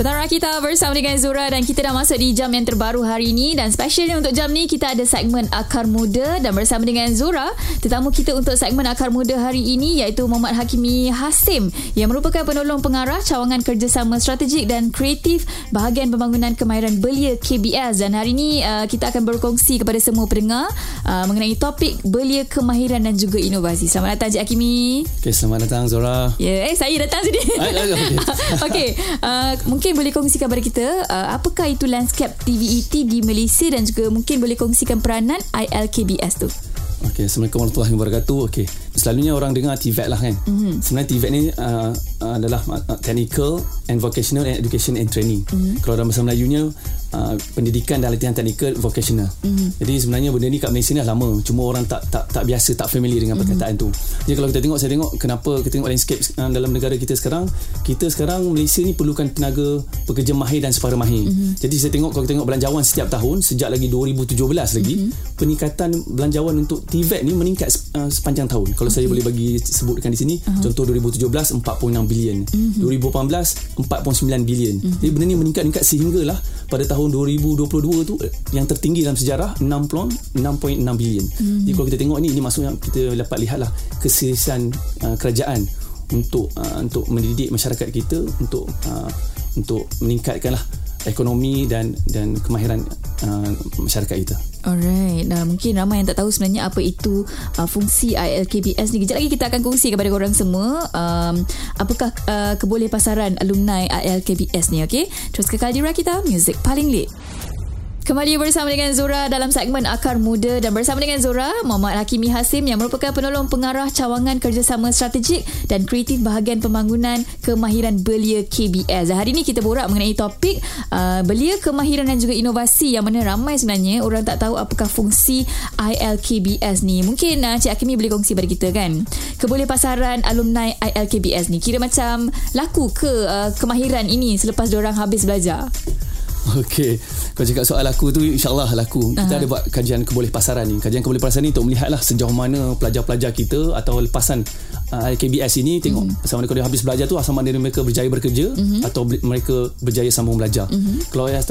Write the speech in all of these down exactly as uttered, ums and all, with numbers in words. Petara kita bersama dengan Zura dan kita dah masuk di jam yang terbaru hari ini, dan specialnya untuk jam ni kita ada segmen Akar Muda dan bersama dengan Zura, tetamu kita untuk segmen Akar Muda hari ini iaitu Muhammad Hakimi Hasim yang merupakan penolong pengarah cawangan kerjasama strategik dan kreatif bahagian pembangunan kemahiran belia K B S, dan hari ini uh, kita akan berkongsi kepada semua pendengar uh, mengenai topik belia kemahiran dan juga inovasi. Selamat datang Cik Hakimi. Okay, selamat datang Zura. Ya, yeah, eh saya datang sini. Okey. Okay, uh, mungkin boleh kongsikan kepada kita uh, apakah itu landscape T V E T di Malaysia dan juga mungkin boleh kongsikan peranan I L K B S tu. Okey, Assalamualaikum warahmatullahi wabarakatuh. Okey, selalunya orang dengar T V E T lah kan. Mm-hmm. Sebenarnya T V E T ni uh, adalah Technical and Vocational and Education and Training. Mm-hmm. Kalau dalam bahasa Melayunya uh, pendidikan dan latihan teknikal vocational. Mm-hmm. Jadi sebenarnya benda ni kat Malaysia ni dah lama, cuma orang tak tak tak biasa, tak familiar dengan perkataan mm-hmm. tu. Jadi kalau kita tengok, saya tengok kenapa kita tengok landscape uh, dalam negara kita sekarang, kita sekarang Malaysia ni perlukan tenaga pekerja mahir dan separa mahir. Mm-hmm. Jadi saya tengok, kalau kita tengok belanjawan setiap tahun sejak lagi dua ribu tujuh belas lagi, mm-hmm. peningkatan belanjawan untuk T V E T ni meningkat uh, sepanjang tahun. Kalau okay. saya boleh bagi sebutkan di sini, uh-huh. contoh dua ribu tujuh belas empat perpuluhan enam bilion, mm-hmm. dua ribu lapan belas empat perpuluhan sembilan bilion. Mm-hmm. Jadi benda ni meningkat-meningkat sehinggalah pada tahun dua ribu dua puluh dua tu yang tertinggi dalam sejarah enam perpuluhan enam bilion. Mm-hmm. Jadi kalau kita tengok ni, ini maksudnya kita dapat lihatlah keseriusan uh, kerajaan untuk uh, untuk mendidik masyarakat kita untuk uh, untuk meningkatkanlah ekonomi dan dan kemahiran uh, masyarakat kita. Alright, nah, mungkin ramai yang tak tahu sebenarnya apa itu uh, fungsi I L K B S ni. Kejap lagi kita akan kongsi kepada korang semua um, apakah uh, kebolehpasaran alumni I L K B S ni. Okay, terus ke Kadira kita, muzik paling lit. Kembali bersama dengan Zura dalam segmen Akar Muda dan bersama dengan Zura, Muhammad Hakimi Hasim yang merupakan penolong pengarah cawangan kerjasama strategik dan kreatif bahagian pembangunan kemahiran belia K B S. Hari ini kita borak mengenai topik uh, belia kemahiran dan juga inovasi, yang mana ramai sebenarnya orang tak tahu apakah fungsi I L K B S ni. Mungkin uh, Cik Hakimi boleh kongsi pada kita kan, kebolehpasaran alumni I L K B S ni kira macam laku ke uh, kemahiran ini selepas diorang habis belajar? Okey, kau cakap soal laku tu, insyaAllah laku. Kita uh-huh. ada buat kajian kebolehpasaran ni. Kajian kebolehpasaran ni untuk melihatlah sejauh mana pelajar-pelajar kita atau lepasan uh, I L K B S ini, tengok uh-huh. sama ada kalau dia habis belajar tu, sama ada mereka berjaya bekerja uh-huh. atau mereka berjaya sambung belajar. Uh-huh. Kalau ada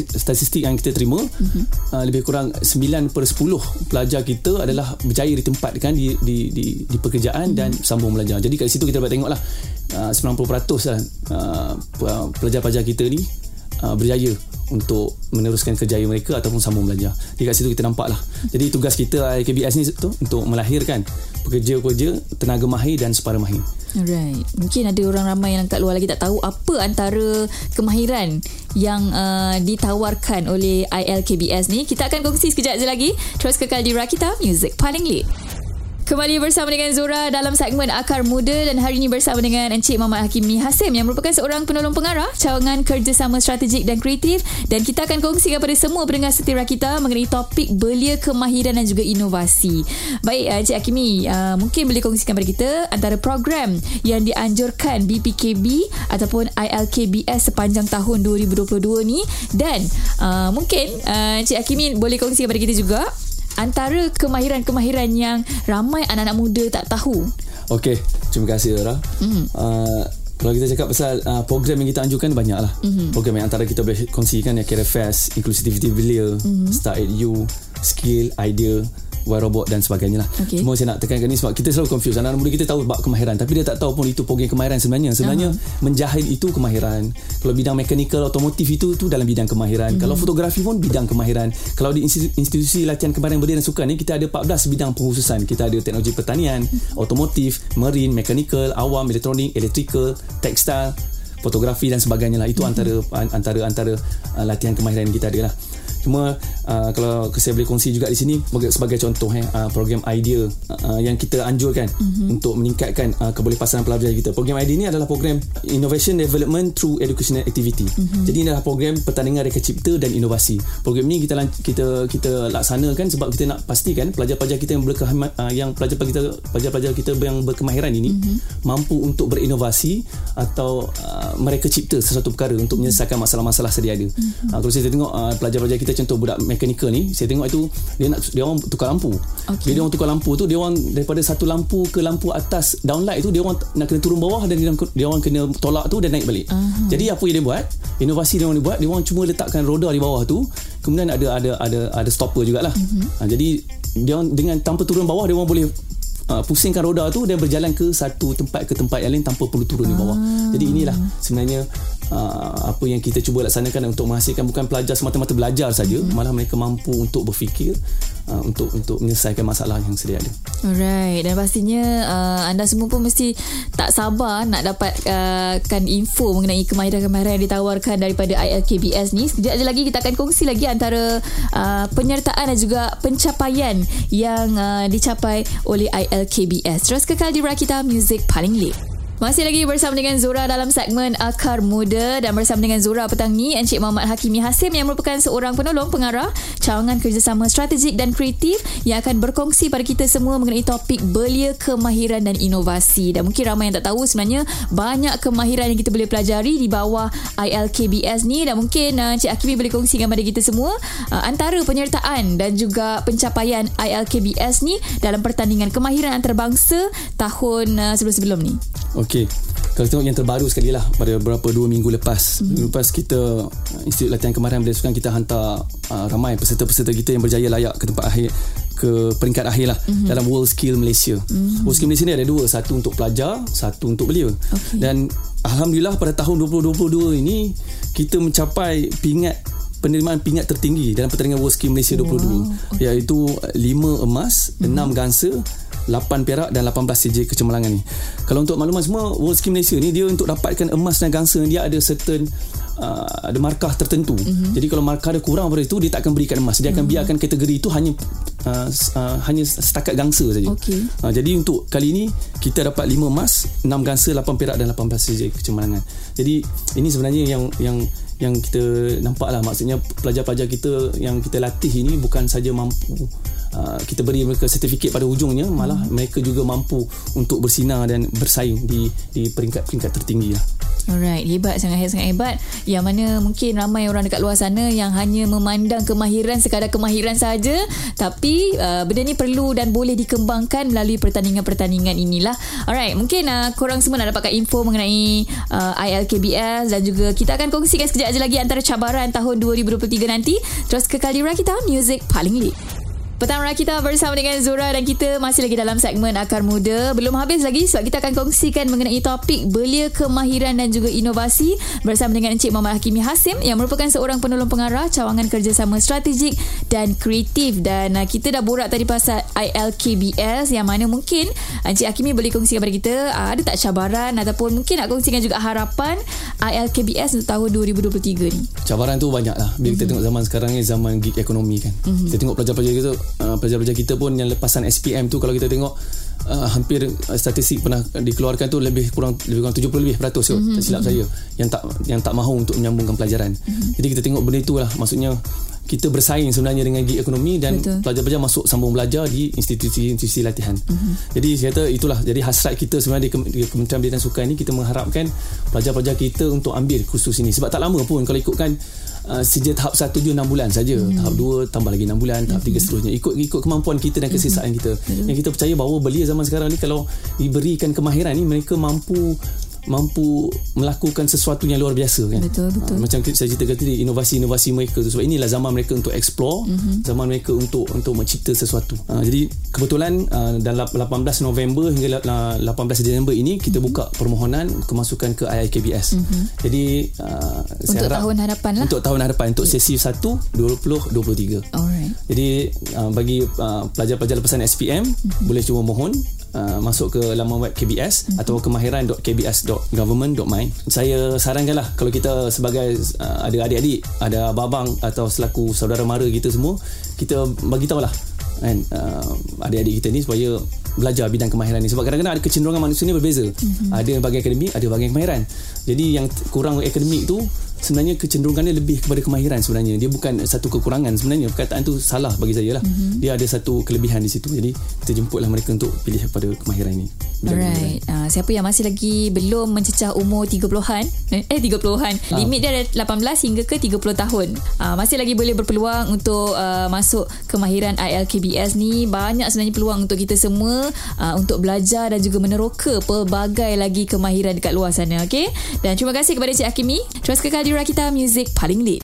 statistik yang kita terima, uh-huh. uh, lebih kurang sembilan per sepuluh pelajar kita adalah berjaya ditempatkan di di di, di pekerjaan uh-huh. dan sambung belajar. Jadi kat situ kita dapat tengoklah uh, sembilan puluh peratus lah, uh, pelajar-pelajar kita ni Uh, berjaya untuk meneruskan kerjaya mereka ataupun sambung belajar. Jadi kat situ kita nampak lah. Jadi tugas kita I L K B S ni tu untuk melahirkan pekerja-pekerja tenaga mahir dan separa mahir. Alright, mungkin ada orang ramai yang kat luar lagi tak tahu apa antara kemahiran yang uh, ditawarkan oleh I L K B S ni. Kita akan kongsi sekejap je lagi. Terus kekal di Rakita, muzik paling lit. Kembali bersama dengan Zura dalam segmen Akar Muda dan hari ini bersama dengan Encik Muhammad Hakimi Hasim yang merupakan seorang penolong pengarah cawangan kerjasama strategik dan kreatif, dan kita akan kongsi kepada semua pendengar setia kita mengenai topik belia kemahiran dan juga inovasi. Baik Encik Hakimi, uh, mungkin boleh kongsikan kepada kita antara program yang dianjurkan B P K B ataupun I L K B S sepanjang tahun dua ribu dua puluh dua ni, dan uh, mungkin uh, Encik Hakimi boleh kongsikan kepada kita juga antara kemahiran-kemahiran yang ramai anak-anak muda tak tahu. Okey, terima kasih Dora. Mm. Uh, kalau kita cakap pasal uh, program yang kita anjurkan, banyaklah. Mm-hmm. Program yang antara kita boleh kongsikan ya, Career Fest, Inclusivity Belia, mm-hmm. Start at You, Skill, Idea, Why Robot dan sebagainya lah. Okay. Cuma saya nak tekankan ni sebab kita selalu confuse. Anak-anak muda kita tahu bab kemahiran tapi dia tak tahu pun itu program kemahiran sebenarnya. Sebenarnya uh-huh. menjahit itu kemahiran. Kalau bidang mekanikal, otomotif itu tu dalam bidang kemahiran. Hmm. Kalau fotografi pun bidang kemahiran. Kalau di institusi, institusi latihan kemahiran belia dan sukan ni kita ada empat belas bidang pengkhususan. Kita ada teknologi pertanian, otomotif, marine, mekanikal, awam, elektronik, electrical, textile, fotografi dan sebagainya lah. Itu hmm. antara antara antara uh, latihan kemahiran kita ada lah. Cuma uh, kalau saya boleh kongsi juga di sini sebagai contoh eh, uh, program idea uh, yang kita anjurkan mm-hmm. untuk meningkatkan uh, kebolehpasaran pelajar kita. Program idea ni adalah program Innovation Development Through Educational Activity. Mm-hmm. Jadi ini adalah program pertandingan reka cipta dan inovasi. Program ni kita kita kita laksanakan sebab kita nak pastikan pelajar-pelajar kita yang berkemahiran uh, yang pelajar-pelajar kita pelajar-pelajar kita yang berkemahiran ini mm-hmm. mampu untuk berinovasi atau uh, mereka cipta sesuatu perkara untuk menyelesaikan masalah-masalah sedia ada. Mm-hmm. Uh, kalau kita tengok uh, pelajar-pelajar kita kita contoh budak mekanikal ni, saya tengok itu dia nak dia orang tukar lampu. Okay. Bila dia orang tukar lampu tu, dia orang daripada satu lampu ke lampu atas downlight tu, dia orang nak kena turun bawah dan dia orang kena tolak tu dan naik balik. Uh-huh. Jadi apa yang dia buat, inovasi dia orang buat, dia orang cuma letakkan roda di bawah tu, kemudian ada ada ada ada stopper jugalah. Uh-huh. Ha, jadi dia orang dengan tanpa turun bawah, dia orang boleh Uh, pusingkan roda tu dan berjalan ke satu tempat ke tempat yang lain tanpa perlu turun ah. di bawah. Jadi inilah sebenarnya uh, apa yang kita cuba laksanakan untuk menghasilkan bukan pelajar semata-mata belajar saja, mm-hmm. malah mereka mampu untuk berfikir, uh, untuk untuk menyelesaikan masalah yang sedia ada. Alright, dan pastinya uh, anda semua pun mesti tak sabar nak dapatkan uh, info mengenai kemahiran-kemahiran yang ditawarkan daripada I L K B S ni. Sekejap je lagi kita akan kongsi lagi antara uh, penyertaan dan juga pencapaian yang uh, dicapai oleh I L K B S. K B S. Terus kekal di Rakita Music paling lit. Masih lagi bersama dengan Zora dalam segmen Akar Muda, dan bersama dengan Zora petang ni Encik Muhammad Hakimi Hasim yang merupakan seorang penolong pengarah cawangan kerjasama strategik dan kreatif yang akan berkongsi pada kita semua mengenai topik belia kemahiran dan inovasi. Dan mungkin ramai yang tak tahu sebenarnya banyak kemahiran yang kita boleh pelajari di bawah I L K B S ni, dan mungkin Encik Hakimi boleh kongsikan kepada kita semua antara penyertaan dan juga pencapaian I L K B S ni dalam pertandingan kemahiran antarabangsa tahun sebelum-sebelum ni. Okey, kalau tengok yang terbaru sekali lah pada beberapa dua minggu lepas. Mm-hmm. Minggu lepas kita Institut Latihan Kemahiran Belia dan Sukan kita hantar uh, ramai peserta-peserta kita yang berjaya layak ke tempat akhir, ke peringkat akhir lah, mm-hmm. dalam World Skills Malaysia. Mm-hmm. World Skills Malaysia ni ada dua, satu untuk pelajar, satu untuk belia. Okay. Dan alhamdulillah pada tahun dua ribu dua puluh dua ini kita mencapai pingat penerimaan pingat tertinggi dalam pertandingan World Skills Malaysia wow. dua ribu dua puluh dua, okay. iaitu lima emas, mm-hmm. enam gansa, lapan perak dan lapan belas sijil kecemerlangan ni. Kalau untuk makluman semua, World Skills Malaysia ni dia untuk dapatkan emas dan gansa dia ada certain Uh, ada markah tertentu, mm-hmm. jadi kalau markah dia kurang daripada itu, dia tak akan berikan emas, dia akan mm-hmm. biarkan kategori itu hanya uh, uh, hanya setakat gangsa saja. Okay. Uh, jadi untuk kali ini kita dapat lima emas, enam gangsa, lapan perak dan lapan belas sijil kecemerlangan. Jadi ini sebenarnya yang yang yang kita nampaklah, maksudnya pelajar-pelajar kita yang kita latih ini bukan saja mampu uh, kita beri mereka sertifikat pada hujungnya, malah mm-hmm. mereka juga mampu untuk bersinar dan bersaing di di peringkat-peringkat tertinggi lah. Alright, hebat, sangat-sangat hebat. Yang mana mungkin ramai orang dekat luar sana yang hanya memandang kemahiran sekadar kemahiran saja, tapi uh, benda ni perlu dan boleh dikembangkan melalui pertandingan-pertandingan inilah. Alright, mungkin uh, korang semua nak dapatkan info mengenai uh, I L K B S, dan juga kita akan kongsikan sekejap je lagi antara cabaran tahun dua ribu dua puluh tiga nanti. Terus kekal di Rakita Music paling lit. Petang kita bersama dengan Zura, dan kita masih lagi dalam segmen Akar Muda. Belum habis lagi sebab kita akan kongsikan mengenai topik belia kemahiran dan juga inovasi bersama dengan Encik Muhammad Hakimi Hasim yang merupakan seorang penolong pengarah cawangan kerjasama strategik dan kreatif. Dan uh, kita dah borak tadi pasal I L K B S, yang mana mungkin Encik Hakimi boleh kongsikan kepada kita uh, ada tak cabaran ataupun mungkin nak kongsikan juga harapan I L K B S untuk tahun dua ribu dua puluh tiga ni. Cabaran tu banyak lah. Bila mm-hmm. kita tengok zaman sekarang ni, zaman gig ekonomi kan. Mm-hmm. Kita tengok pelajar-pelajar kita Uh, pelajar-pelajar kita pun yang lepasan S P M tu, kalau kita tengok uh, hampir uh, statistik pernah dikeluarkan tu lebih kurang lebih kurang tujuh puluh lebih peratus, mm-hmm. tak silap saya, yang tak yang tak mahu untuk menyambungkan pelajaran. Mm-hmm. Jadi kita tengok benda itulah, maksudnya kita bersaing sebenarnya dengan gig ekonomi, dan betul. Pelajar-pelajar masuk sambung belajar di institusi-institusi latihan. Mm-hmm. Jadi saya kata itulah, jadi hasrat kita sebenarnya di Kementerian Belia dan Sukan ni, kita mengharapkan pelajar-pelajar kita untuk ambil kursus ini, sebab tak lama pun kalau ikutkan Uh, sejak tahap satu je enam bulan saja, hmm. tahap dua tambah lagi enam bulan, tahap tiga hmm. seterusnya, ikut ikut kemampuan kita dan kesesaan hmm. kita. Hmm. Yang kita percaya bahawa belia zaman sekarang ni kalau diberikan kemahiran ni, mereka mampu mampu melakukan sesuatu yang luar biasa kan. Betul betul. Uh, macam saya cerita tadi, inovasi-inovasi mereka tu, sebab inilah zaman mereka untuk explore, hmm. zaman mereka untuk untuk mencipta sesuatu. Uh, jadi kebetulan uh, dalam lapan belas November hingga lapan belas Disember ini kita hmm. buka permohonan kemasukan ke I L K B S. Hmm. Jadi uh, untuk tahun hadapan lah. Untuk tahun hadapan, untuk sesi satu dua ribu dua puluh tiga. Alright. Jadi uh, bagi uh, pelajar-pelajar lepasan S P M mm-hmm. boleh cuma mohon uh, masuk ke laman web K B S mm-hmm. atau kemahiran dot k b s dot government dot my. Saya sarankanlah kalau kita sebagai uh, ada adik-adik, ada abang atau selaku saudara mara kita semua, kita bagi tahulah kan uh, adik-adik kita ni supaya belajar bidang kemahiran ni, sebab kadang-kadang ada kecenderungan manusia ni berbeza. Mm-hmm. Ada bahagian akademik, ada bahagian kemahiran. Jadi yang kurang akademik tu sebenarnya kecenderungannya lebih kepada kemahiran sebenarnya. Dia bukan satu kekurangan sebenarnya. Perkataan tu salah bagi saya lah. Mm-hmm. Dia ada satu kelebihan di situ. Jadi kita jemputlah mereka untuk pilih pada kemahiran ini. Alright. Uh, siapa yang masih lagi belum mencecah umur tiga puluhan, eh tiga puluhan, uh. limit dia ada lapan belas hingga ke tiga puluh tahun. Uh, masih lagi boleh berpeluang untuk uh, masuk kemahiran I L K B S ni. Banyak sebenarnya peluang untuk kita semua uh, untuk belajar dan juga meneroka pelbagai lagi kemahiran dekat luar sana, okey? Dan terima kasih kepada Cik Hakimi. Terus ke Radira kita, muzik paling lit.